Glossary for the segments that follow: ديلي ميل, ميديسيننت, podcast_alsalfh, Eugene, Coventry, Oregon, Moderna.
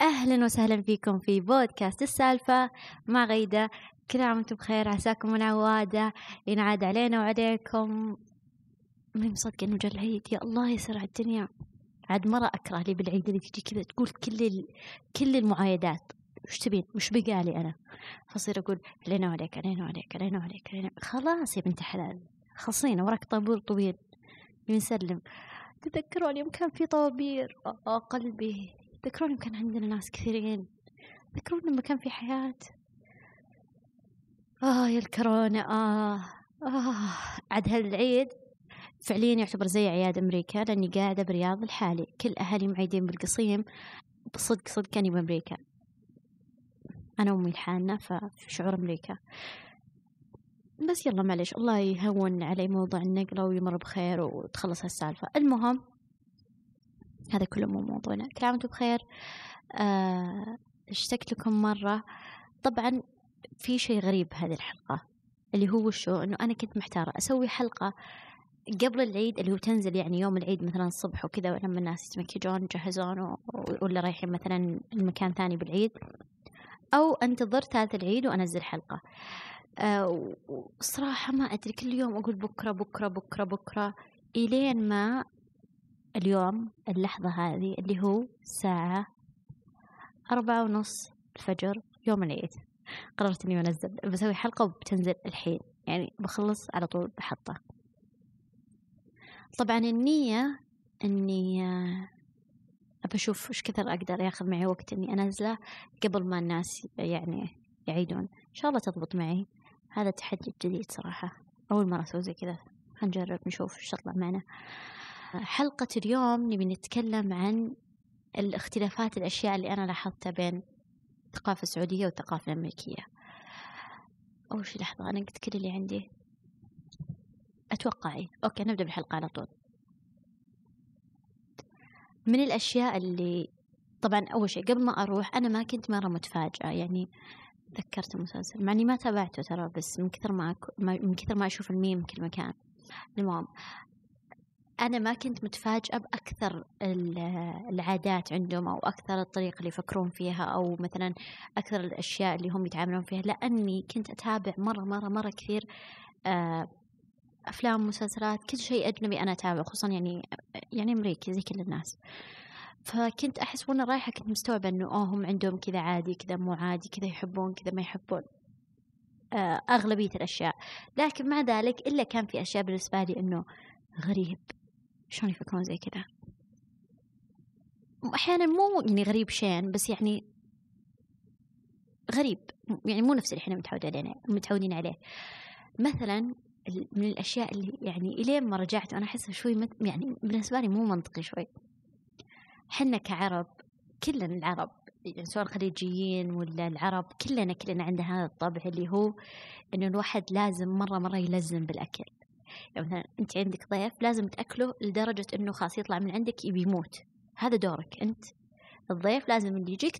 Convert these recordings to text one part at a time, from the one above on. أهلا وسهلا فيكم في بودكاست السالفة مع غيدة. كل عام وانتم بخير، عساكم منعوادة، ينعاد علينا وعليكم. ماني مصدقة إنه جا العيد، يا الله يسر على الدنيا. عاد مرة أكره لي بالعيد اللي تجي كذا تقول كل المعايدات، وش تبين؟ وش بقالي أنا؟ فصير أقول علينا وعليك علينا وعليك علينا وعليك علينا. خلاص يا بنت حلال، خلصينا وراك طابور طويل بنسلم. تذكرون يوم كان في طوابير؟ قلبي، تذكرون يوم كان عندنا ناس كثيرين؟ تذكرون لما كان في حياة؟ يا الكورونا. عاد هالعيد فعليا يعتبر زي عياد أمريكا، لأني قاعدة برياض الحالي، كل أهلي معيدين بالقصيم. بصدق كاني بأمريكا، أنا أمي الحانة ففي شعور أمريكا. بس يلا معليش، الله يهون علي موضوع النقلة ويمر بخير وتخلص هالسالفة. المهم هذا كله مو موضوعنا. كل عام وانتم بخير. اشتقت لكم مرة. طبعا في شيء غريب هذه الحلقة اللي هو شو، انه انا كنت محتارة اسوي حلقة قبل العيد اللي هو تنزل يعني يوم العيد مثلا الصبح وكذا، ولما الناس يتمكجون جهزون ولا رايحين مثلا المكان ثاني بالعيد، او انتظر ثالث العيد وانزل حلقة. وصراحة ما أدري، كل يوم أقول بكرة بكرة بكرة بكرة، إلين ما اليوم اللحظة هذه اللي هو 4:30 يوم العيد قررت إني أنزل، بسوي حلقة وبتنزل الحين، يعني بخلص على طول بحطها. طبعا النية إني أشوف إيش كثر أقدر ياخذ معي وقت إني أنزله قبل ما الناس يعني يعيدون. إن شاء الله تضبط معي، هذا تحدي جديد صراحة، أول مرة أسوي زي كذا، هنجرب نشوف إيش يطلع معنا. حلقة اليوم نبي نتكلم عن الاختلافات، الأشياء اللي أنا لاحظتها بين الثقافة السعودية والثقافة الأمريكية. أول شيء لحظة، أنا قلت كل اللي عندي أتوقعي. أوكي نبدأ بالحلقة على طول. من الأشياء اللي طبعا أول شيء قبل ما أروح، أنا ما كنت مرة متفاجئة، يعني ذكرت المسلسل معني ما تابعته ترى، بس من كثر ما أشوف الميم كل مكان. المهم أنا ما كنت متفاجئة بأكثر العادات عندهم، أو أكثر الطريقة اللي يفكرون فيها، أو مثلا أكثر الأشياء اللي هم يتعاملون فيها، لأني كنت أتابع مرة مرة مرة كثير أفلام مسلسلات، كل شيء أجنبي أنا أتابع، خصوصا يعني أمريكي زي كل الناس. فكنت أحس وأنا رايحة كنت مستوعبة إنه هم عندهم كذا عادي، كذا مو عادي، كذا يحبون، كذا ما يحبون، أغلبية الأشياء. لكن مع ذلك إلا كان في أشياء بالنسبة لي إنه غريب، شلون يفكرون زي كذا. أحيانا مو يعني غريب شين، بس يعني غريب، يعني مو نفس اللي إحنا متعودين عليه. مثلا من الأشياء اللي يعني إلين ما رجعت وأنا أحس شوي يعني بالنسبة لي مو منطقي شوي، حنا كعرب كلنا العرب يعني سواء الخليجيين ولا العرب كلنا عندنا هذا الطبع اللي هو إنه الواحد لازم مرة مرة يلزم بالأكل. يعني مثلا أنت عندك ضيف لازم تأكله لدرجة إنه خلاص يطلع من عندك يبي يموت، هذا دورك أنت الضيف، لازم اللي يجيك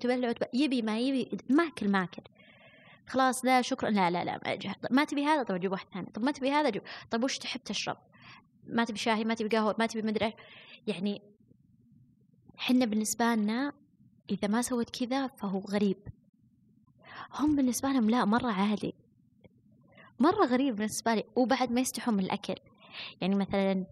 تبلع يبي ما يبي، ماكل خلاص، لا شكرا، لا ما تبي هذا، طب جيب واحد ثاني، طب ما تبي هذا جيب، طب وش تحب تشرب، ما تبي شاهي، ما تبي قهوة، ما تبي مدري. يعني حنا بالنسبة لنا إذا ما سويت كذا فهو غريب، هم بالنسبة لهم لا مرة عادي، مرة غريب بالنسبة لي. وبعد ما يستحوا من الأكل، يعني مثلا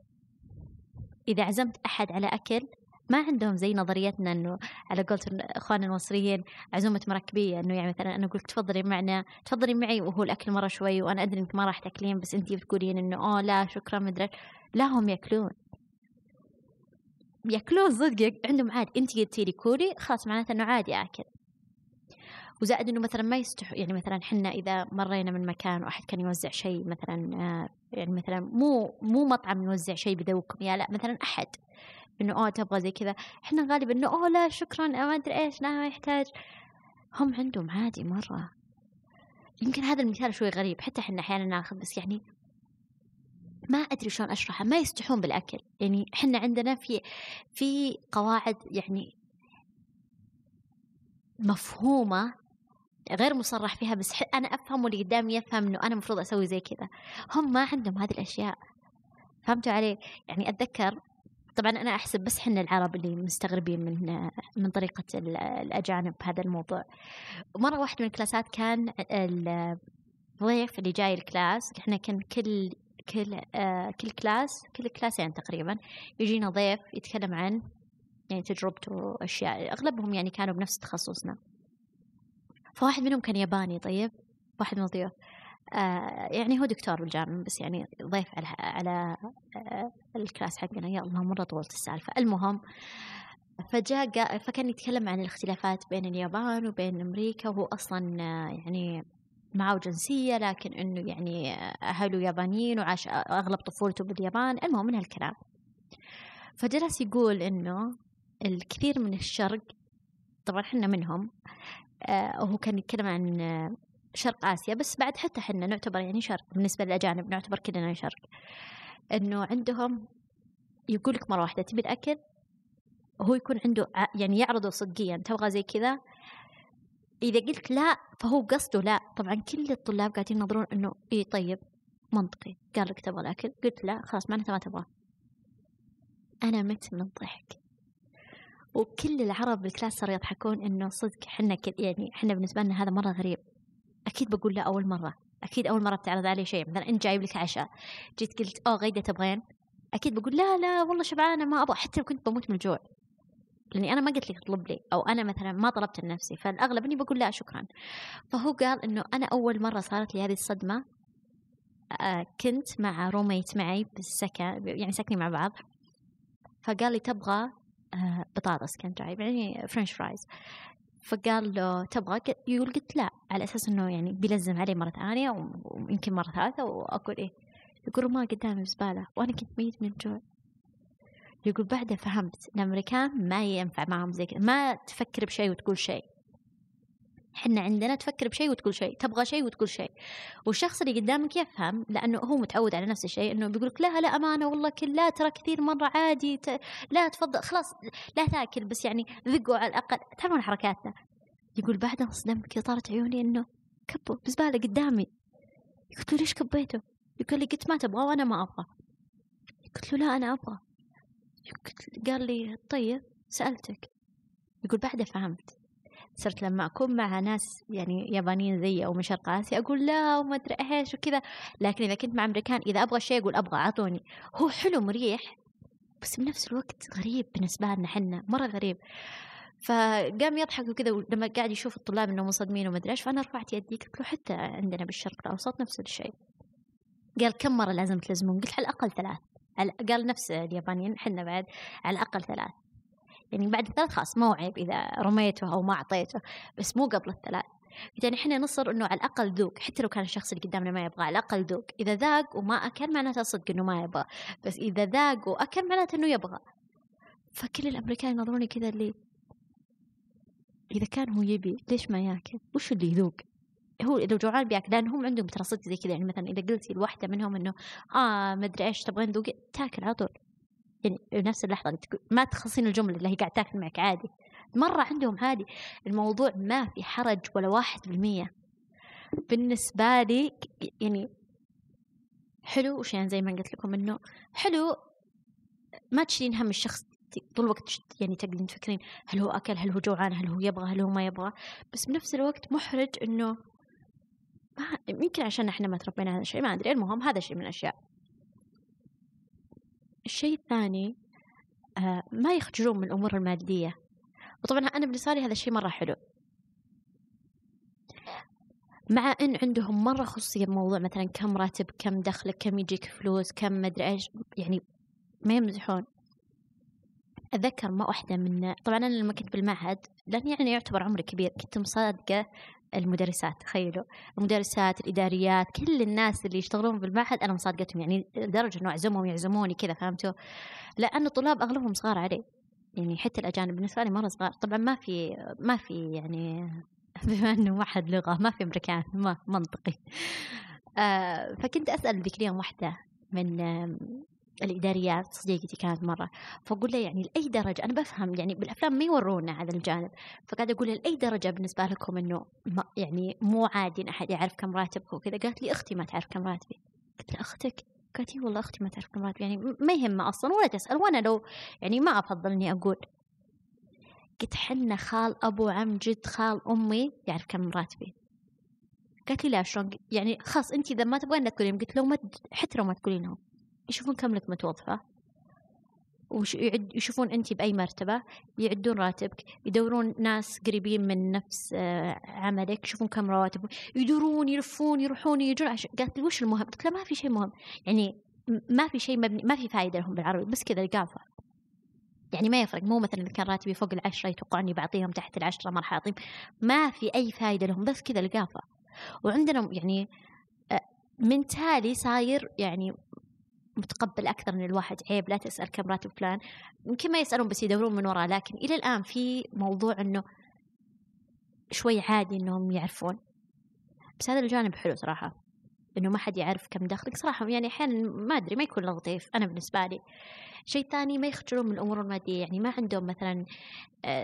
إذا عزمت أحد على أكل ما عندهم زي نظريتنا إنه على قولة إخواننا المصريين عزومة مركبية، إنه يعني مثلا أنا أقولك تفضلي معنا، تفضلي معي، وهو الأكل مرة شوي وأنا أدري إنك ما راح تأكلين، بس أنتي بتقولين إنه لا شكرا مدري، لا هم يأكلون صدق، عندهم عادي، أنت قلتي لي كوري خلاص معناته إنه عادي أكل. وزائد إنه مثلا ما يستحوا، يعني مثلا حنا إذا مرينا من مكان وأحد كان يوزع شيء مثلا، يعني مثلا مو مطعم يوزع شيء بذوقكم، يا لا مثلا أحد إنه تبغى زي كذا، إحنا غالبا إنه لا شكرا، ما أدري إيش، لا ما يحتاج. هم عندهم عادي مرة. يمكن هذا المثال شوي غريب، حتى حنا أحيانا ناخذ، بس يعني ما أدري شلون أشرحها، ما يستحون بالأكل. يعني حنا عندنا في قواعد يعني مفهومة غير مصرح فيها، بس أنا أفهم واللي قدامي يفهم إنه أنا مفروض أسوي زي كذا. هم ما عندهم هذه الأشياء، فهمتوا علي؟ يعني أتذكر طبعا أنا أحسب بس حنا العرب اللي مستغربين من طريقة الأجانب بهذا الموضوع. مرة واحدة من الكلاسات كان الضيف اللي جاي الكلاس، إحنا كان كل كلاسين تقريبا يجينا ضيف يتكلم عن يعني تجربته أشياء، أغلبهم يعني كانوا بنفس تخصصنا. فواحد منهم كان ياباني، طيب واحد من الضيوف يعني هو دكتور بالجامعة بس يعني ضيف على الكلاس حقنا، يا الله مرة طولت السالفة. المهم فجاء فكان يتكلم عن الاختلافات بين اليابان وبين أمريكا، وهو أصلا يعني معه جنسية لكن إنه يعني أهله يابانيين وعاش أغلب طفولته باليابان. المهم من هالكلام فجلس يقول إنه الكثير من الشرق، طبعا حنا منهم، وهو كان يتكلم عن شرق آسيا بس بعد حتى حنا نعتبر يعني شرق بالنسبة للأجانب، نعتبر كلنا شرق. إنه عندهم يقول لك مرة واحدة تبي الأكل، وهو يكون عنده يعني يعرضه صدقيا تبغى زي كذا، إذا قلت لا فهو قصده لا. طبعا كل الطلاب قاعدين ينظرون إنه إيه طيب منطقي، قال لك تبغى الأكل قلت لا خلاص معناته ما تبغى. أنا مت من الضحك، وكل العرب بالكلاس صاروا يضحكون إنه صدق حنا يعني حنا بالنسبة لنا هذا مرة غريب. أكيد بقول لا أول مرة، أكيد أول مرة بتعرض علي شيء، مثلا أنت جايب لك عشاء جيت قلت أوه غيدة تبغين، أكيد بقول لا لا والله شبعانة ما أبغى، حتى لو كنت بموت من الجوع، لأني أنا ما قلت لك اطلب لي، أو أنا مثلا ما طلبت لنفسي، فالأغلب إني بقول لا شكرا. فهو قال إنه أنا أول مرة صارت لي هذه الصدمة، كنت مع روميت معي بالسكن، يعني ساكنين مع بعض، فقال لي تبغى بطاطس، كان جايب يعني فرنش فرايز، فقال له تبغى، يقول قلت لا، على أساس إنه يعني بيلزم علي مرة ثانية ويمكن مرة ثالثة وأقول إيه، يقول ما قدامي زبالة وأنا كنت ميت من الجوع. يقول بعدها فهمت الأمريكان ما ينفع معهم زي كذا، ما تفكر بشيء وتقول شيء، حنا عندنا تفكر بشيء وتقول شيء، تبغى شيء وتقول شيء، والشخص اللي قدامك يفهم لأنه هو متعود على نفس الشيء، إنه بيقولك لا لا أمانة والله كل لا ترى كثير مرة عادي لا تفضل خلاص لا تأكل بس يعني ذقوا على الأقل، تعملون حركاتنا. يقول بعدها انصدمت طارت عيوني إنه كبوا بزبالة قدامي. قلت له ليش كبيته؟ يقول لي قلت ما تبغى وأنا ما أبغى. قلت له لا أنا أبغى. قال لي طيب سألتك. يقول بعدها فهمت، صرت لما أكون مع ناس يعني يابانيين زي أو من شرق آسيا أقول لا وما أدري إيش وكذا، لكن إذا كنت مع أمريكان إذا أبغى شيء أقول أبغى أعطوني. هو حلو مريح بس بنفس الوقت غريب بالنسبة لنا حنا، مرة غريب. فقام يضحك وكذا، ولما قاعد يشوف الطلاب إنه مصدمين وما أدري إيش، فأنا رفعت يدي قلت له حتى عندنا بالشرق الأوسط نفس الشيء. قال كم مرة لازم تلزمون؟ قلت على الأقل 3. قال نفس اليابانيين حنا بعد على الأقل 3، يعني بعد 3 خاص مو عيب إذا رميته أو ما أعطيته، بس مو قبل 3. يعني إحنا نصر إنه على الأقل ذوق، حتى لو كان الشخص اللي قدامنا ما يبغى على الأقل ذوق، إذا ذاق وما أكل معناته صدق إنه ما يبغى، بس إذا ذاق وأكل معناته إنه يبغى. فكل الأمريكان ينظروني كذا، اللي إذا كان هو يبي ليش ما يأكل؟ وش اللي يذوق؟ هو إذا جوعان بيأكل، لأن هم عندهم ترى صدق زي كذا، يعني مثلا إذا قلتي لواحدة منهم إنه ما أدري إيش تبغين ذوقي، تأكل على طول، يعني بنفس اللحظة ما تخلصين الجملة اللي هي قاعد تاكل معك عادي. مرة عندهم عادي الموضوع، ما في حرج ولا 1%. بالنسبة لي يعني حلو، وش يعني زي ما قلت لكم إنه حلو ما تشيلين هم الشخص طول الوقت، يعني تقدرين تفكرين هل هو أكل، هل هو جوعان، هل هو يبغى، هل هو ما يبغى، بس بنفس الوقت محرج إنه ما يمكن عشان إحنا ما تربينا هذا الشيء، ما أدري. المهم هذا شيء من الأشياء. الشيء الثاني ما يخجلون من الأمور المادية، وطبعا أنا بالنسبة لي هذا الشيء مرة حلو، مع أن عندهم مرة خصوصية بموضوع مثلا كم راتب، كم دخلك، كم يجيك فلوس، كم مدري إيش، يعني ما يمزحون. أذكر ما واحدة من، طبعا أنا لما كنت بالمعهد، لأن يعني يعتبر عمري كبير، كنت مصادقة المدرسات، تخيلوا المدرسات، الإداريات، كل الناس اللي يشتغلون بالمعهد أنا مصادقتهم، يعني لدرجة إنه أعزمهم يعزموني كذا، فهمتوا؟ لأن الطلاب أغلبهم صغار علي، يعني حتى الأجانب بالنسبة لي مرة صغار. طبعا ما في يعني بما إنه معهد لغة ما في أمريكان، ما منطقي. فكنت أسأل ذيك اليوم واحدة من الإداريات، صديقتي كانت مرة، فأقول لها يعني لأي درجة، أنا بفهم يعني بالأفلام ما يورونا هذا الجانب، فقاعد أقول لها لأي درجة بالنسبة لكم إنه يعني مو عادي أحد يعرف كم راتبك وكذا. قالت لي أختي ما تعرف كم راتبي. قلت لها أختك؟ قالت لي والله أختي ما تعرف كلمات، يعني ما يهمها أصلا ولا تسأل، وأنا لو يعني ما أفضل إني أقول. قلت حنا خال أبو عم جد خال أمي يعرف كم راتبي. قالت لي لا شلون يعني خاص أنت إذا ما تبغين لا تقولين. قلت لو ما حتى لو ما تقولين لهم يشوفون كم لك متوظفة، ويشوفون أنت بأي مرتبة، يعدون راتبك، يدورون ناس قريبين من نفس عملك، يشوفون كم رواتب، يدورون يلفون يروحون يجون. قالت لي وش المهم؟ قلت لها ما في شيء مهم، يعني ما في شيء مبني، ما في فائدة لهم بالعربي، بس كذا القافة يعني ما يفرق. مو مثلا كان راتبي فوق 10 يتوقع أني بعطيهم، تحت 10 ما راح أعطيهم، ما في أي فائدة لهم، بس كذا القافة. وعندنا يعني من تالي صاير يعني متقبل أكثر من الواحد، عيب لا تسأل كم راتب فلان، يمكن ما يسألون بس يدورون من وراء. لكن إلى الآن في موضوع أنه شوي عادي أنهم يعرفون، بس هذا الجانب حلو صراحة أنه ما حد يعرف كم دخلك صراحة. يعني أحيانا ما أدري ما يكون لطيف أنا بالنسبة لي. شيء ثاني ما يخجلون من الأمور المادية، يعني ما عندهم مثلا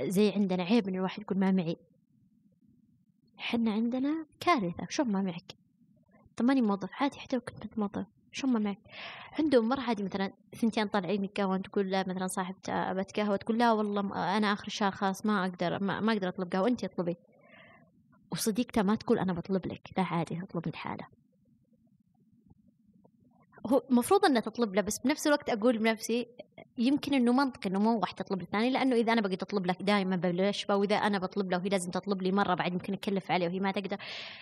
زي عندنا عيب أن الواحد يقول ما معي. حنا عندنا كارثة، شو ما معك؟ طماني موظف عادي حتى لو كنت موظف، شو ما معك؟ عندهم مرة عادي مثلا ثنتين طالعين القهوة تقول لا مثلا صاحبة أبت قهوة تقول لا والله أنا آخر الشهر خلاص ما أقدر ما أقدر أطلب قهوة، أنت اطلبي. وصديقتها ما تقول أنا بطلب لك، لا عادي أطلب الحالة. هو مفروض أن تطلب له، بس بنفس الوقت أقول بنفسي يمكن أنه منطق أنه مو واحد تطلب الثاني، لأنه إذا أنا بقيت أطلب لك دائما بلش، وإذا أنا بطلب له وهي لازم تطلب لي مرة بعد ممكن أكلف عليه وهي ما تقدر.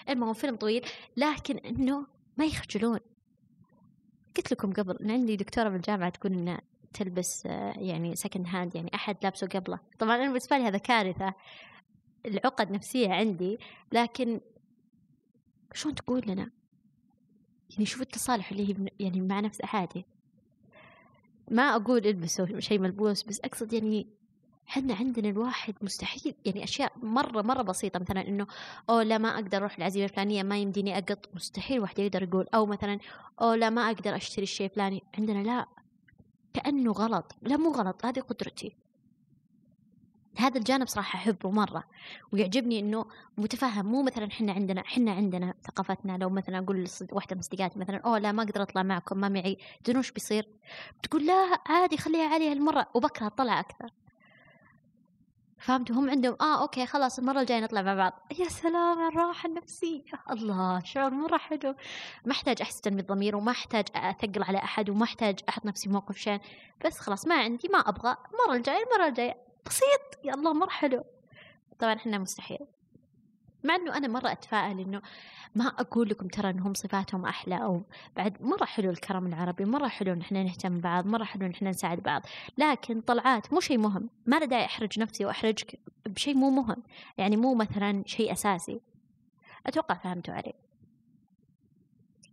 المهم فيلم طويل، لكن أنه ما يخجلون. قلت لكم قبل أن عندي دكتورة بالجامعة تقول أنها تلبس يعني سكند هاند، يعني أحد لابسه قبله. طبعا أنا بالنسبة لي هذا كارثة، العقد نفسية عندي، لكن شلون تقول لنا؟ يعني شوف التصالح اللي هي يعني مع نفس أحادي. ما أقول البسوا شيء ملبوس، بس أقصد يعني حنا عندنا الواحد مستحيل يعني أشياء مرة بسيطة، مثلا إنه أو لا ما أقدر أروح العزيمة الفلانية ما يمديني أقط، مستحيل واحد يقدر يقول. أو مثلا أو لا ما أقدر أشتري الشيء فلاني، عندنا لا كأنه غلط. لا مو غلط، هذه قدرتي. هذا الجانب صراحة أحبه مرة ويعجبني إنه متفهم. مو مثلا حنا عندنا ثقافتنا لو مثلا أقول واحدة من صديقاتي مثلا أو لا ما أقدر أطلع معكم ما معي، تدرون وش بيصير؟ بتقول لا عادي خليها عليها المرة وبكره أطلع أكثر. فهمتوا؟ هم عندهم أوكي خلاص المرة الجاية نطلع مع بعض. يا سلام الراحة النفسية، الله شعور مرة حلو. ما أحتاج أحسن بالضمير وما أحتاج أثقل على أحد وما أحتاج أحط نفسي موقف شان، بس خلاص ما عندي ما أبغى، المرة الجاية بسيط. يا الله مرحلو. طبعا احنا مستحيل، مع انه انا مره اتفائل انه ما اقول لكم ترى انهم صفاتهم احلى، او بعد مره حلو الكرم العربي، مره حلو ان احنا نهتم بعض، مره حلو ان احنا نساعد بعض، لكن طلعات مو شيء مهم. ما له داعي احرج نفسي واحرجك بشيء مو مهم، يعني مو مثلا شيء اساسي. اتوقع فهمتوا علي.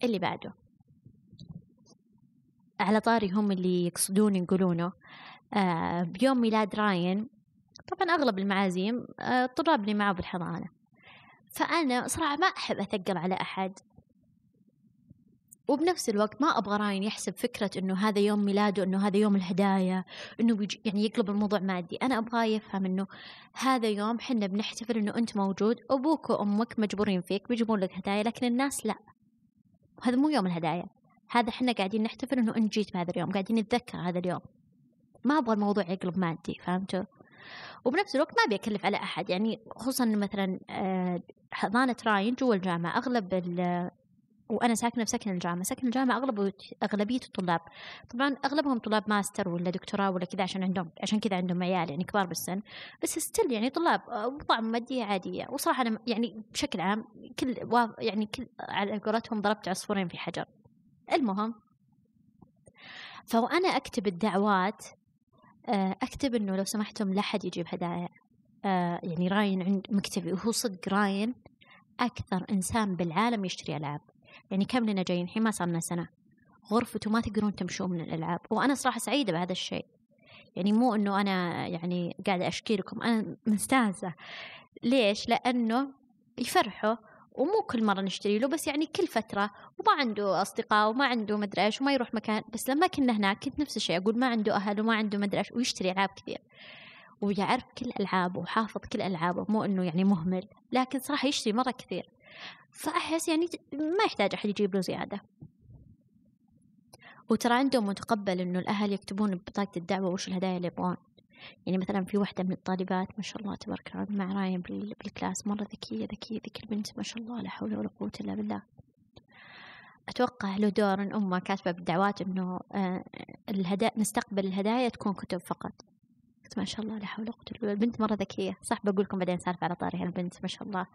اللي بعده على طاري هم اللي يقصدون يقولونه. بيوم ميلاد راين طبعا أغلب المعازيم طلبني معه بالحضانة، فأنا صراحة ما أحب أثقل على أحد، وبنفس الوقت ما أبغى راين يحسب فكرة أنه هذا يوم ميلاده، أنه هذا يوم الهدايا، أنه يعني يقلب الموضوع مادي. أنا أبغى يفهم أنه هذا يوم حنا بنحتفل أنه أنت موجود، أبوك وأمك مجبورين فيك بيجيبون لك هدايا، لكن الناس لا، وهذا مو يوم الهدايا، هذا حنا قاعدين نحتفل أنه أنت جيت بهذا اليوم، قاعدين نتذكر هذا اليوم. ما أبغى الموضوع يقلب مادي، فهمتوا؟ وبنفس الوقت ما بيكلف على أحد، يعني خصوصا مثلا حضانة راين جوا الجامعة أغلب وأنا ساكنة بسكن الجامعة، سكن الجامعة أغلبية الطلاب طبعا أغلبهم طلاب ماستر ولا دكتوراه ولا كذا، عشان كذا عندهم عيال يعني كبار بالسن، بس ستيل يعني طلاب وضع مادية عادية. وصراحة أنا يعني بشكل عام كل على قولتهم ضربت عصفورين في حجر. المهم فأنا أكتب الدعوات، أكتب إنه لو سمحتم لا حد يجيب هدايا، يعني راين عند مكتبي، وهو صدق راين أكثر إنسان بالعالم يشتري ألعاب. يعني كم لنا جايين الحين ما صارنا سنة، غرفته ما تقدرون تمشوا من الألعاب، وأنا صراحة سعيدة بهذا الشيء. يعني مو إنه أنا يعني قاعدة أشكي لكم، أنا مستانسة. ليش؟ لأنه يفرحوا، ومو كل مرة نشتري له، بس يعني كل فترة، وما عنده أصدقاء وما عنده مدري إيش وما يروح مكان. بس لما كنا هناك كنت نفس الشيء، أقول ما عنده أهل وما عنده مدري إيش، ويشتري ألعاب كثير ويعرف كل ألعابه وحافظ كل ألعابه، مو إنه يعني مهمل، لكن صراحة يشتري مرة كثير. فأحس يعني ما يحتاج أحد يجيب له زيادة. وترى عندهم متقبل إنه الأهل يكتبون ببطاقة الدعوة وش الهدايا اللي يبغون. يعني مثلا في واحدة من الطالبات ما شاء الله تبارك الله مع رايم بالكلاس، مرة ذكية ذيك البنت ما شاء الله لا حول ولا قوة إلا بالله. أتوقع له دور إن أمه كاتبة بالدعوات إنه نستقبل الهدايا تكون كتب فقط. ما شاء الله لا حول ولا قوة إلا بالله، البنت مرة ذكية صح، بقول لكم بعدين سالفة على طاري البنت ما شاء الله.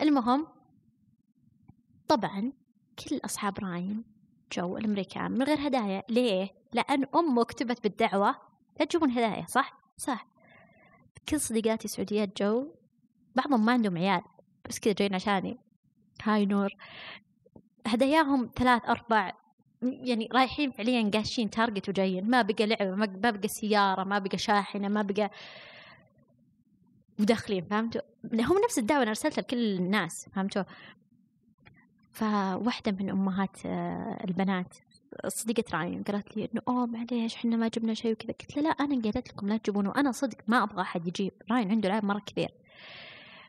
المهم طبعا كل أصحاب رايم جو الأمريكان من غير هدايا. ليه؟ لأن أمه كتبت بالدعوة لا تجيبون هدايا، صح. كل صديقاتي السعوديات جو، بعضهم ما عندهم عيال بس كذا جايين عشاني. هاي نور، هداياهم 3-4 يعني رايحين فعليا قاشين تارجت وجايين، ما بقى لعبة، ما بقى سيارة، ما بقى شاحنة، ما بقى وداخلين. فهمتوا؟ هم نفس الدعوة أنا أرسلتها لكل الناس، فهمتوا؟ فواحدة من أمهات البنات صديقة رايم قالت لي إنه معليش إحنا ما جبنا شيء وكذا. قلت لها لا أنا قالت لكم لا تجيبونه، وأنا صدق ما أبغى أحد يجيب. رايم عنده لعب مرة كثير.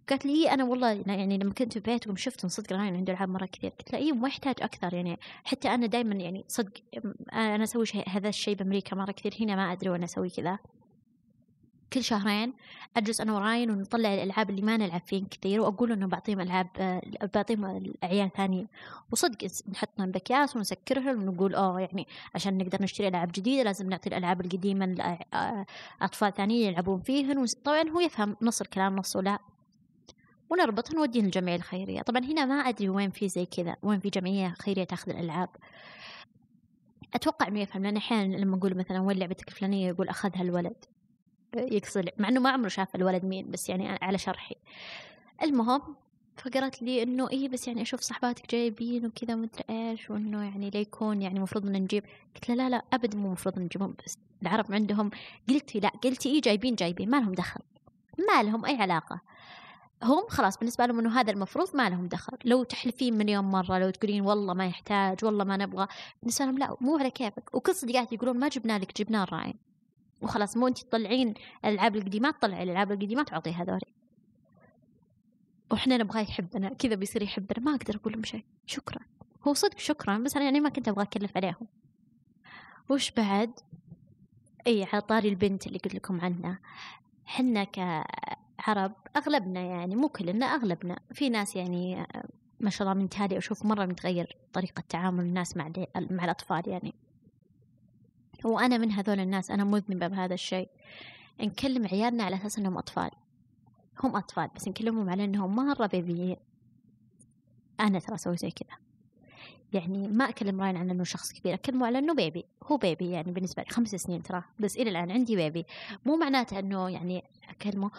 قالت لي أنا والله يعني لما كنت في بيتكم شفتهم صدق رايم عنده لعب مرة كثير. قلت لها ما يحتاج أكثر، يعني حتى أنا دائما يعني صدق أنا أسوي هذا الشيء بأمريكا مرة كثير، هنا ما أدري وأنا أسوي كذا. كل 2 أجلس أنا وراين ونطلع الألعاب اللي ما نلعب فيهن كثير، وأقول إنه بعطيهم ألعاب بعطيهم الأعيان ثانية، وصدق نحطهم بأكياس ونسكرهم ونقول يعني عشان نقدر نشتري ألعاب جديدة لازم نعطي الألعاب القديمة لأطفال ثانية يلعبون فيهن. طبعا هو يفهم نص الكلام نصه لا، ونربطهم نوديهم الجمعية الخيرية. طبعا هنا ما أدري وين في زي كذا، وين في جمعية خيرية تأخذ الألعاب. أتوقع إنه يفهم، لأن أحيانا لما أقول مثلا وين لعبتك الفلانية يقول أخذها الولد، يقصد مع إنه ما عمره شاف الولد مين، بس يعني على شرحي. المهم فقرت لي إنه بس يعني أشوف صحباتك جايبين وكذا مدري إيش، وإنه يعني ليكون يعني مفروض إن نجيب. قلت له لا أبد مو مفروض نجيبهم، بس العرب عندهم. قلتي جايبين ما لهم دخل، ما لهم أي علاقة. هم خلاص بالنسبة لهم إنه هذا المفروض، ما لهم دخل. لو تحلفين مليون مرة، لو تقولين والله ما يحتاج والله ما نبغى، بالنسبة لهم لا، مو على كيفك. وكل صديقاتي يقولون ما جبنا لك، جبنا الراعي وخلاص. مو أنت تطلعين الألعاب القديمات، طلعي الألعاب القديمات وعطي هذولي، وإحنا نبغى يحبنا كذا بيصير يحبنا. ما أقدر أقول لهم شيء، شكرا، هو صدق شكرا، بس أنا يعني ما كنت أبغى أكلف عليهم. وش بعد؟ على طاري البنت اللي قلت لكم عنها، حنا كعرب أغلبنا يعني مو كلنا، أغلبنا في ناس يعني ما شاء الله من تالي أشوف مرة متغير طريقة تعامل الناس مع الأطفال يعني. وأنا من هذول الناس، أنا مذنبة بهذا الشيء. نكلم عيالنا على أساس أنهم أطفال، هم أطفال بس نكلمهم على أنهم مرة بيبيين. أنا ترى أسوي زي كذا، يعني ما أكلم راين عن أنه شخص كبير، أكلمه على أنه بيبي. هو بيبي يعني بالنسبة لي 5 سنين ترى، بس إلى الآن عندي بيبي. مو معناته أنه يعني أكلمه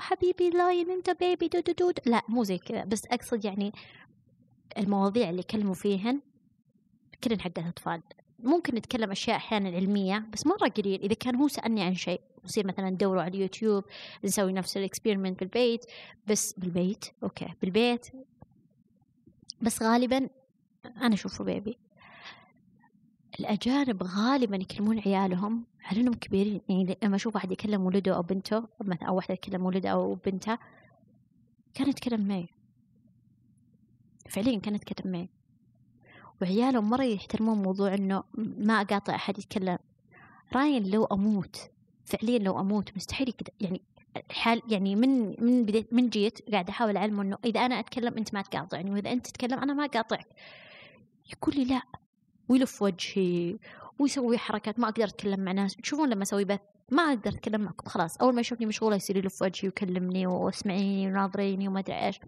حبيبي لاين أنت بيبي دو لا، مو زي كذا، بس أقصد يعني المواضيع اللي كلموا فيهن كلن حق الأطفال. ممكن نتكلم أشياء أحيانا علمية بس مرة قليل. إذا كان هو سألني عن شيء، نصير مثلا ندوره على اليوتيوب، نسوي نفس الإكسبيرمنت بالبيت، بس بالبيت أوكي بالبيت، بس غالبا أنا أشوفه بيبي. الأجانب غالبا يكلمون عيالهم على أنهم كبيرين. يعني لما أشوف واحد يكلم ولده أو بنته، مثلا أو واحدة تكلم ولده أو بنته، كانت تكلم معي فعليا، كانت تكلم معي. وعيالهم مرة يحترمون موضوع إنه ما أقاطع أحد يتكلم. راين لو أموت فعليا، لو أموت مستحيل كده يعني الحال، يعني من بداية من جيت قاعد أحاول أعلمه إنه إذا أنا أتكلم أنت ما تقاطعني، وإذا أنت تتكلم أنا ما أقاطعك. يقول لي لا، ويلف وجهي ويسوي حركات. ما أقدر أتكلم مع ناس، تشوفون لما أسوي بث ما أقدر أتكلم معكم خلاص. أول ما يشوفني مشغولة يصير يلف وجهي ويكلمني واسمعيني وناظريني وما أدري إيش.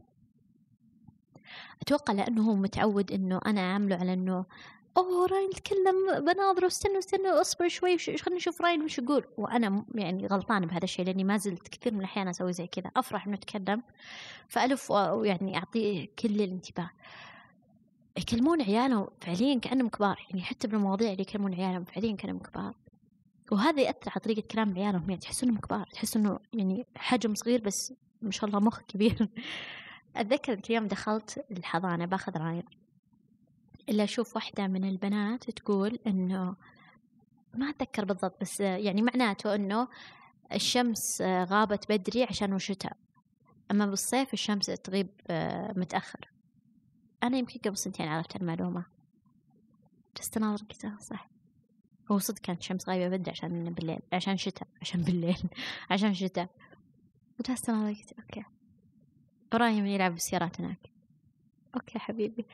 أتوقع لأنه هو متعود إنه أنا أعامله على إنه راين نتكلم بناظره، استنوا أصبر شوي خلينا نشوف راين وش يقول. وأنا يعني غلطانة بهذا الشيء، لأني ما زلت كثير من الأحيان أسوي زي كذا، أفرح إنه أتكلم فألف ويعني أعطيه كل الانتباه. يكلمون عيالهم فعليا كأنهم كبار، يعني حتى بالمواضيع اللي يكلمون عيالهم فعليا كأنهم كبار. وهذا يأثر على طريقة كلام عيالهم، يعني تحس إنهم كبار، تحس إنه يعني حجم صغير بس ما شاء الله مخ كبير. أتذكر ذاك اليوم دخلت الحضانة باخذ رايم، إلا أشوف واحدة من البنات تقول إنه ما أتذكر بالضبط، بس يعني معناته إنه الشمس غابت بدري عشان الشتاء، أما بالصيف الشمس تغيب متأخر. أنا يمكن قبل 2 سنين عرفت المعلومة، بس أنا صح هو صدق كانت الشمس غايبة بدي عشان بالليل عشان شتاء عشان بالليل عشان شتاء. وتحسن هذا قلت أوكي برايم يلعب بالسيارات هناك. أوكي حبيبي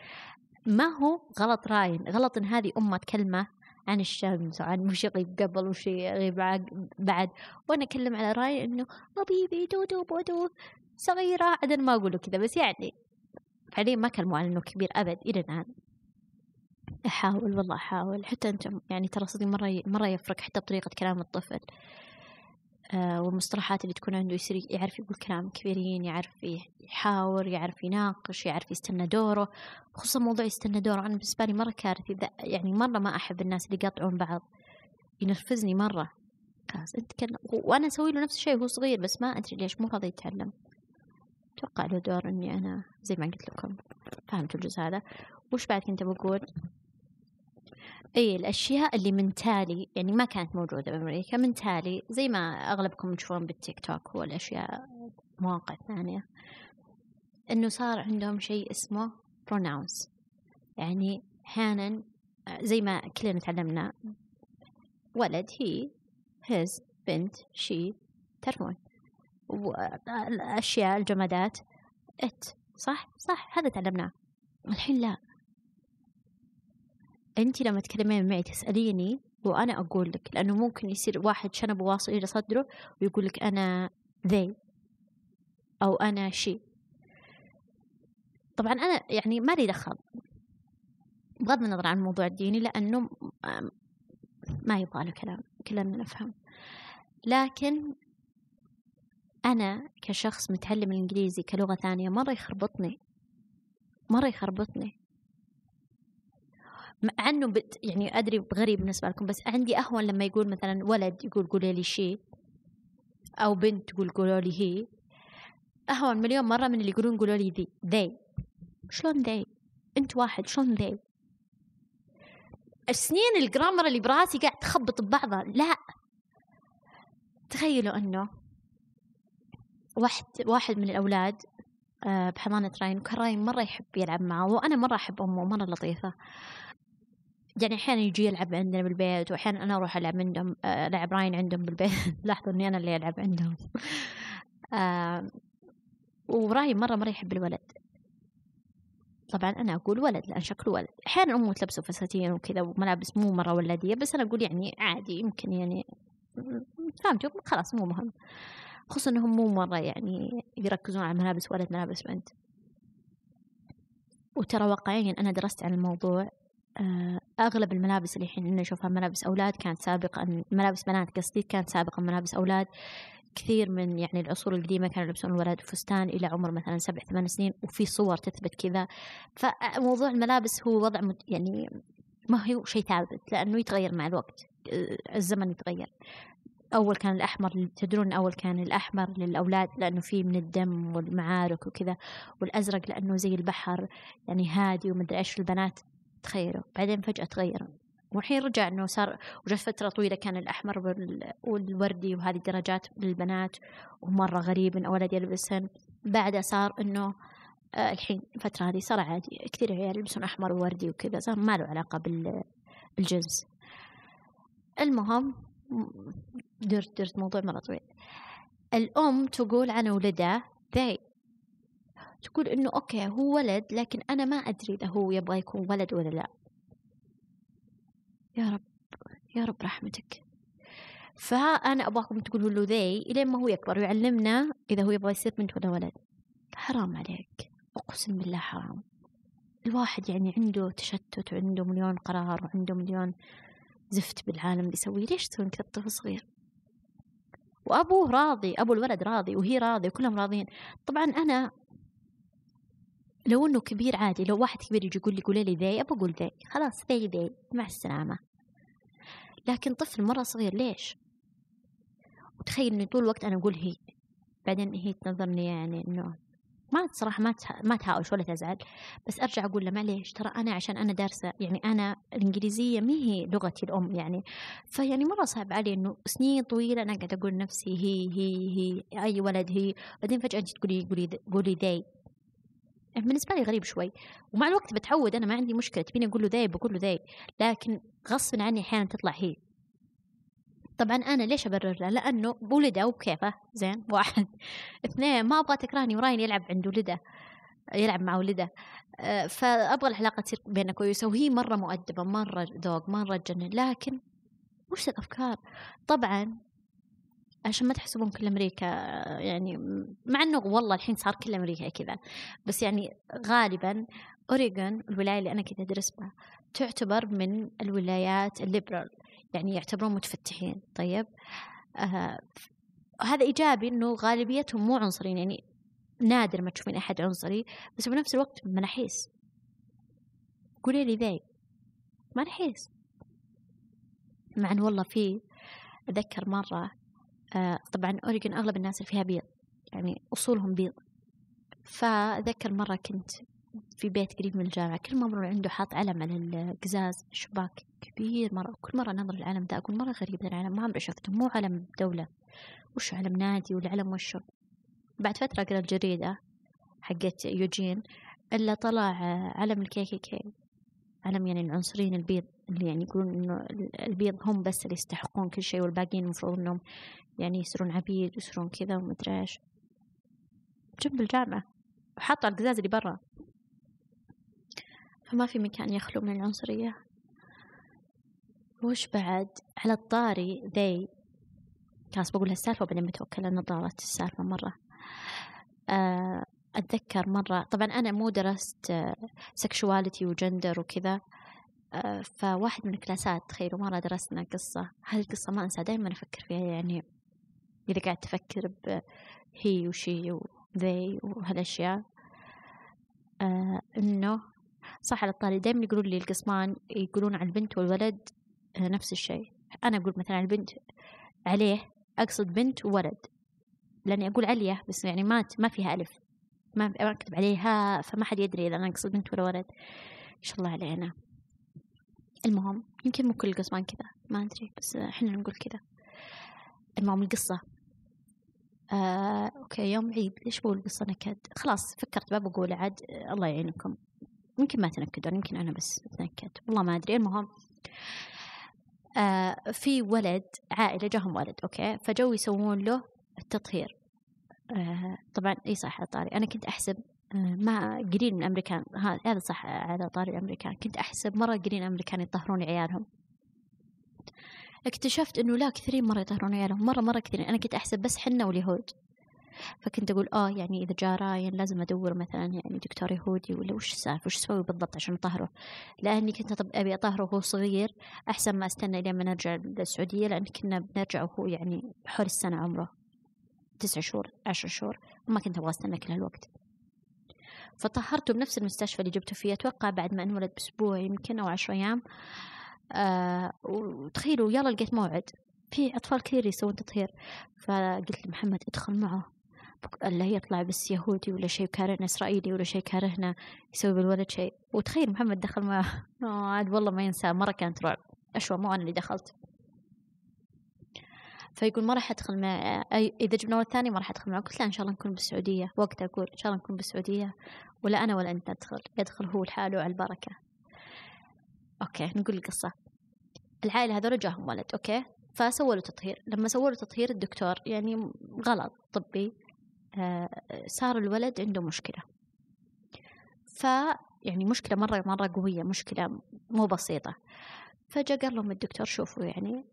ما هو غلط راين، غلط إن هذه أمة تكلمة عن الشمس وعن مش يغيب قبل وش يغيب بعد، وأنا أكلم على راين إنه حبيبي دودو بودو صغيرة عدن ما أقوله كذا بس يعني فعليا ما كلموا عن إنه كبير أبد إلى الآن. أحاول والله أحاول حتى أنتم يعني ترى صدق مرة يفرق حتى بطريقة كلام الطفل والمصطلحات اللي تكون عنده يصير يعرف يقول كلام كبيرين، يعرف يحاور، يعرف يناقش، يعرف يستنى دوره، خصوصا موضوع يستنى دوره. أنا بالنسبة لي مرة كارثي يعني مرة ما أحب الناس اللي يقاطعون بعض، ينرفزني مرة. خلاص أنت كنا وأنا أسوي له نفس الشيء وهو صغير بس ما أدري ليش مو راضي يتعلم. أتوقع له دور إني أنا زي ما قلت لكم فهمت الجزء هذا. وش بعد كنت بقول؟ أي الأشياء اللي من تالي يعني ما كانت موجودة بأمريكا من تالي زي ما أغلبكم تشوفون بالتيك توك والأشياء مواقع ثانية، إنه صار عندهم شيء اسمه pronouns. يعني أحيانا زي ما كلنا تعلمنا ولد he his بنت she تعرفون، والأشياء الجمادات it صح هذا تعلمناه. الحين لا، أنتي لما تكلمين معي تسأليني وأنا أقول لك، لأنه ممكن يصير واحد شنب واصل إلى صدره ويقول لك أنا they أو أنا she. طبعا أنا يعني ما لي دخل بغض النظر عن الموضوع الديني لأنه ما يبغى له كلام كلامنا نفهم، لكن أنا كشخص متعلم الإنجليزي كلغة ثانية مرة يخربطني مع أنه يعني أدري بغريب بالنسبة لكم، بس عندي أهون لما يقول مثلا ولد يقول قولي لي شي أو بنت تقول قولي لي هي، أهون مليون مرة من اللي يقولون قولي لي ذي they. شلون they؟ أنت واحد شلون they؟ السنين الجرامر اللي براسي قاعد تخبط ببعضها. لا تخيلوا أنه واحد من الأولاد بحضانة راين، وكان راين مرة يحب يلعب معه وأنا مرة أحب أمه مرة لطيفة، يعني أحيانا يجي يلعب عندنا بالبيت وأحيانا أنا أروح ألعب عندهم، ألعب راين عندهم بالبيت لاحظوا أني أنا اللي ألعب عندهم. وراين مرة يحب الولد، طبعا أنا أقول ولد لأن شكله ولد. أحيانا أمه تلبسه فساتين وكذا وملابس مو مرة ولدية، بس أنا أقول يعني عادي يمكن يعني فهمتوا خلاص مو مهم، خصوصا أنهم مو مرة يعني يركزون على ملابس ولد ملابس بنت. وترى واقعيا أنا درست عن الموضوع، أغلب الملابس اللي الحين نشوفها ملابس أولاد كانت سابقا، ملابس بنات قصدي كانت سابقا ملابس أولاد. كثير من يعني العصور القديمة كانوا يلبسون الولد فستان إلى عمر مثلا 7-8 سنين، وفي صور تثبت كذا. فموضوع الملابس هو وضع يعني ما هو شيء ثابت لأنه يتغير مع الوقت، الزمن يتغير. أول كان الأحمر، تدرون أول كان الأحمر للأولاد لأنه فيه من الدم والمعارك وكذا، والأزرق لأنه زي البحر يعني هادي ومدري إيش البنات. تخيلوا بعدين فجأة تغيروا، والحين رجع إنه صار، وجت فترة طويلة كان الأحمر والوردي وهذه الدرجات للبنات ومرة غريب إن أولاد يلبسن. بعدها صار إنه الحين الفترة هذه صار عادي كثير عيال يلبسون أحمر ووردي وكذا، صار ما له علاقة بالجنس. المهم درت موضوع مرة طويل. الأم تقول عن ولدها they، تقول إنه أوكي هو ولد لكن أنا ما أدري إذا هو يبغى يكون ولد ولا لا. يا رب رحمتك. فأنا أبغاكم تقولوا له ذي إلين ما هو يكبر ويعلمنا إذا هو يبغى يصير بنت ولا ولد. حرام عليك، أقسم بالله حرام. الواحد يعني عنده تشتت وعنده مليون قرار وعنده مليون زفت بالعالم اللي يسويه، ليش تسوين كذا الطفل صغير؟ وأبوه راضي، أبو الولد راضي وهي راضي وكلهم راضيين. طبعا أنا لو إنه كبير عادي، لو واحد كبير يجي يقول لي قولي لي ذي أبى أقول ذي، خلاص ذي مع السلامة. لكن طفل مرة صغير ليش؟ وتخيل إني طول الوقت أنا أقول هي، بعدين هي تنظرني يعني إنه ما صراحة ما تهاوش ولا تزعل، بس أرجع أقول له معليش ترى أنا عشان أنا دارسة يعني أنا الإنجليزية ما هي لغتي الأم يعني، فيعني مرة صعب علي إنه سنين طويلة أنا قاعد أقول نفسي هي أي ولد هي، بعدين فجأة أنت تقولي قولي ذي. بالنسبة لي غريب شوي. ومع الوقت بتعود، أنا ما عندي مشكلة، تبيني أقول له ذاي بقول له ذاي، لكن غصب عني أحيانا تطلع هي. طبعا أنا ليش أبرر له؟ لأنه بولده وبكيفه، زين، واحد. اثنين، ما أبغى تكرهني وراين يلعب عند ولده، يلعب مع ولده، فأبغى العلاقة تصير بيننا كويسة. وهي مرة مؤدبة، مرة ذوق، مرة تجنن، لكن وش الأفكار؟ طبعا عشان ما تحسبون كل أمريكا يعني، مع أنه والله الحين صار كل أمريكا كذا، بس يعني غالبا أوريغون الولاية اللي أنا كنت أدرس بها تعتبر من الولايات الليبرال، يعني يعتبرون متفتحين. طيب هذا إيجابي، أنه غالبيتهم مو عنصرين، يعني نادر ما تشوفين أحد عنصري، بس بنفس الوقت منحيس. قولي لي ذاي منحيس، مع أن والله في أذكر مرة طبعا أوريغون أغلب الناس اللي فيها بيض، يعني أصولهم بيض، فأذكر مرة كنت في بيت قريب من الجامعة، كل مرة عنده حاط علم على القزاز الشباك كبير مرة، وكل مرة نظر العلم ده أقول مرة غريب، العلم ما عمري شفته، مو علم دولة، وش علم نادي ولا علم وش. بعد فترة قرأت الجريدة حقت يوجين إلا طلع علم الكيكيكي، علم يعني العنصريين البيض، اللي يعني يقولون إنه البيض هم بس اللي يستحقون كل شيء، والباقيين المفروض إنهم يعني يصيرون عبيد ويصيرون كذا ومدري إيش. جنب الجامعة وحطوا على القزاز اللي برا، فما في مكان يخلو من العنصرية. وش بعد على الطاري ذي، خلاص بقول هالسالفة وبعدين بتوكل، أنا طالت السالفة مرة. أتذكر مرة، طبعا أنا مو درست سكشواليتي وجندر وكذا، فواحد من الكلاسات، تخيلوا مرة درسنا قصة، هذه القصة ما أنسى دائما أفكر فيها، يعني إذا قاعد تفكر بهي وشي وذي وهالأشياء، إنه صح على الطاري دائما يقولون لي القسمان يقولون على البنت والولد نفس الشيء. أنا أقول مثلا البنت عليه، أقصد بنت وولد، لأني أقول علية بس يعني ما فيها ألف، ما أكتب عليها، فما حد يدري إذا أنا أقصد بنت ولا ولد. إن شاء الله علينا. المهم يمكن مو كل القسمان كذا، ما أدري، بس إحنا نقول كذا. المهم القصة أوكي، يوم عيد، ليش بقول قصة نكد؟ خلاص فكرت بقول عاد الله يعينكم، يمكن ما تنكدون، يمكن أنا بس أتنكد، والله ما أدري. المهم في ولد، عائلة جاهم ولد، أوكي، فجو يسوون له التطهير. طبعا اي صح على طاري، انا كنت احسب ما قليل من الامريكان، هذا صح على طاري الامريكان، كنت احسب مره قليل الامريكان يطهرون عيالهم، اكتشفت انه لا، كثيرين مره يطهرون عيالهم، مره كثيرين. انا كنت احسب بس حنا واليهود، فكنت اقول يعني اذا جاء راين لازم ادور مثلا يعني دكتور يهودي ولا وش السالفه، وش اسوي بالضبط عشان اطهره، لاني كنت ابي اطهره وهو صغير احسن ما استنى لما نرجع للسعوديه، لان كنا بنرجع وهو يعني حول السنه عمره، 9 شهور، 10 شهور، وما كنت أبغى أستنى كل هالوقت. فطهرته بنفس المستشفى اللي جبته فيه، أتوقع بعد ما انولد بأسبوع يمكن أو 10 أيام. وتخيلوا يلا لقيت موعد، في أطفال كثير يسوون تطهير، فقلت لمحمد ادخل معه، اللي هي يطلع بس يهودي ولا شيء كارهنا، إسرائيلي ولا شيء كارهنا، يسوي بالولد شيء. وتخيل محمد دخل معه، عاد والله ما ينسى، مرة كانت رعب، أشوى مو أنا اللي دخلت. فيقول ما راح أدخل مع، إذا جبنا ولد ثاني ما راح أدخل معه. قلت لا، إن شاء الله نكون بالسعودية وقتها، أقول إن شاء الله نكون بالسعودية، ولا أنا ولا أنت أدخل، يدخل هو لحاله على البركة. أوكي نقول القصة، العائلة هذول جاهم ولد، أوكي، فسووا له تطهير. لما سووا له تطهير الدكتور يعني غلط طبي، صار الولد عنده مشكلة، فيعني مشكلة مرة قوية، مشكلة مو بسيطة. فجاء قال لهم الدكتور شوفوا يعني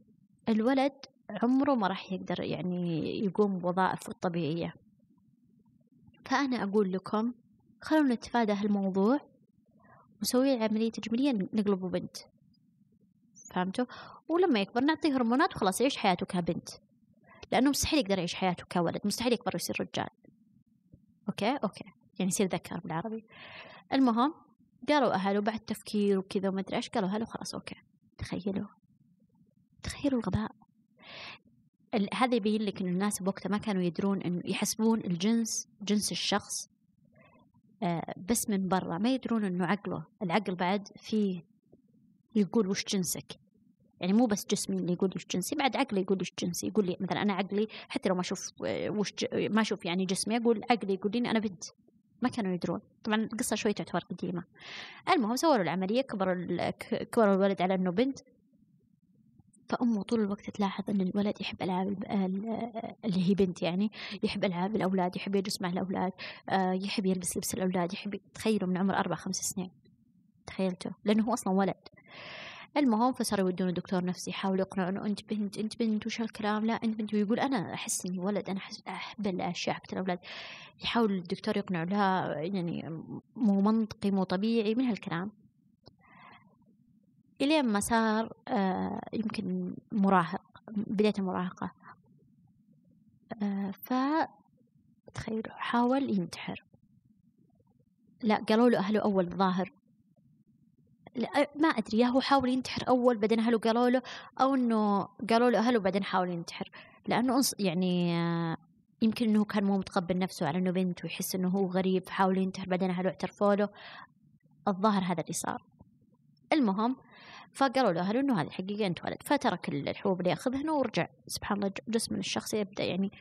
الولد عمره ما راح يقدر يعني يقوم بوظائفه الطبيعية، فأنا أقول لكم خلونا نتفادى هالموضوع ونسوي عملية تجميلية نقلبه بنت، فهمتوا؟ ولما يكبر نعطيه هرمونات وخلاص يعيش حياته كبنت، لأنه مستحيل يقدر يعيش حياته كولد، مستحيل يكبر ويصير رجال. أوكي يعني يصير ذكر بالعربي. المهم قالوا أهله بعد تفكير وكذا وما أدري إيش، قالوا أهله خلاص أوكي. تخيلوا الغباء هذا، يبين لك إن الناس بوقتها ما كانوا يدرون، إنه يحسبون جنس الشخص بس من برا، ما يدرون إنه العقل بعد فيه يقول وش جنسك، يعني مو بس جسمي اللي يقول وش جنسي، بعد عقلي يقول وش جنسي. يقول لي مثلا أنا عقلي، حتى لو ما أشوف يعني جسمي، أقول عقلي يقول لي أنا بنت، ما كانوا يدرون. طبعا القصة شوي تعتبر قديمة. المهم سووا العملية، كبر الولد على أنه بنت، فأمه طول الوقت تلاحظ أن الولد يحب ألعاب اللي هي بنت يعني، يحب ألعاب الأولاد، يحب يجلس مع الأولاد، يحب يلبس لبس الأولاد، يحب، تخيلوا من عمر 4-5 سنين، تخيلته لأنه هو أصلا ولد. المهم فصاروا يودونه دكتور نفسي، يحاولوا يقنعونه أنت بنت وش هالكلام، لا أنت بنت، ويقول أنا أحس إني ولد، أنا أحس أحب الأشياء حقت الأولاد. يحاول الدكتور يقنعه، لا يعني مو منطقي مو طبيعي من هالكلام. إلى ما صار يمكن مراهق، بداية المراهقة، فتخيلوا حاول ينتحر، لا قالوا له أهله أول ظاهر، لا ما أدري، هو حاول ينتحر أول بعدين أهله قالوا له، أو إنه قالوا له أهله بعدين حاول ينتحر، لأنه يعني يمكن إنه كان مو متقبل نفسه على إنه بنت ويحس إنه هو غريب، حاول ينتحر بعدين أهله اعترفوا له، الظاهر هذا اللي صار. المهم فقالوا له أهله إنه هذه الحقيقة أنت ولد، فترك الحبوب اللي يأخذهن ورجع. سبحان الله جسم الشخص يبدأ يعني،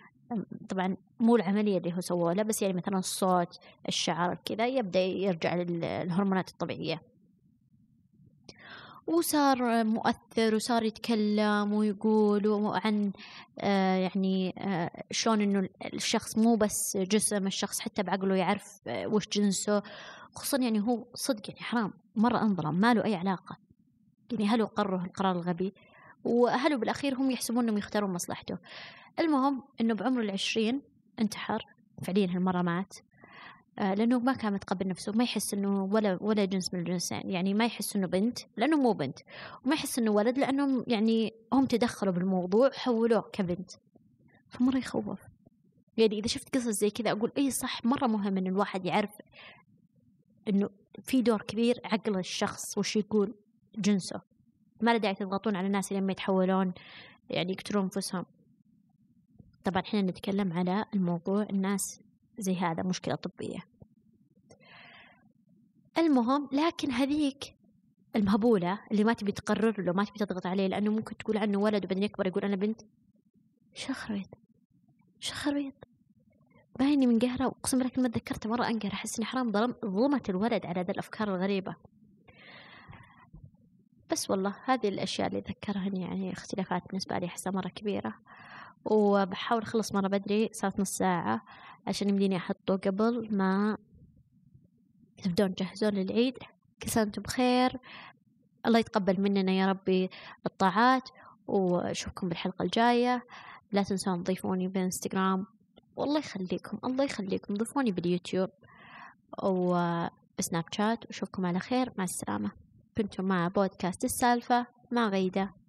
طبعا مو العملية اللي هو سووها لا، بس يعني مثلا الصوت، الشعر كذا، يبدأ يرجع للهرمونات الطبيعية، وصار مؤثر وصار يتكلم ويقول عن يعني شلون إنه الشخص مو بس جسم، الشخص حتى بعقله يعرف وش جنسه، خصوصا يعني هو صدق يعني حرام مرة انظلم، ما له أي علاقة يعني، هلو قرروا القرار الغبي، وأهله بالأخير هم يحسبون إنهم يختارون مصلحته. المهم إنه بعمر 20 انتحر فعليا، هالمرة مات لأنه ما كان متقبل نفسه، ما يحس إنه ولا جنس من الجنسين، يعني ما يحس إنه بنت لأنه مو بنت، وما يحس إنه ولد لأنهم يعني هم تدخلوا بالموضوع حولوه كبنت. فمرة يخوف يعني، إذا شفت قصص زي كذا أقول إيه صح، مرة مهم إن الواحد يعرف إنه في دور كبير عقل الشخص وش يقول جنسه، ما له داعي تضغطون على الناس لما يتحولون يعني يكترون أنفسهم. طبعا إحنا نتكلم على الموضوع الناس زي هذا مشكلة طبية. المهم لكن هذيك المهبولة اللي ما تبي تقرر له، ما تبي تضغط عليه لأنه ممكن تقول عنه ولد وبعدين يكبر يقول أنا بنت، شخريت بايني من قهرة، وأقسم لك ما تذكرت مرة أنقهر، أحس إني حرام ظلمت الولد على ذا الأفكار الغريبة. بس والله هذه الأشياء اللي ذكرهن يعني اختلافات بالنسبة لي أحسها مرة كبيرة، وبحاول أخلص مرة بدري، صارت نص ساعة عشان يمديني أحطه قبل ما تبدون تجهزون للعيد. كل سنة وأنتم بخير، الله يتقبل مننا يا ربي الطاعات، وأشوفكم بالحلقة الجاية. لا تنسون تضيفوني بالإنستغرام، والله يخليكم الله يخليكم، ضيفوني باليوتيوب وسناب شات، وأشوفكم على خير، مع السلامة. كنتم مع بودكاست السالفة مع غيدة.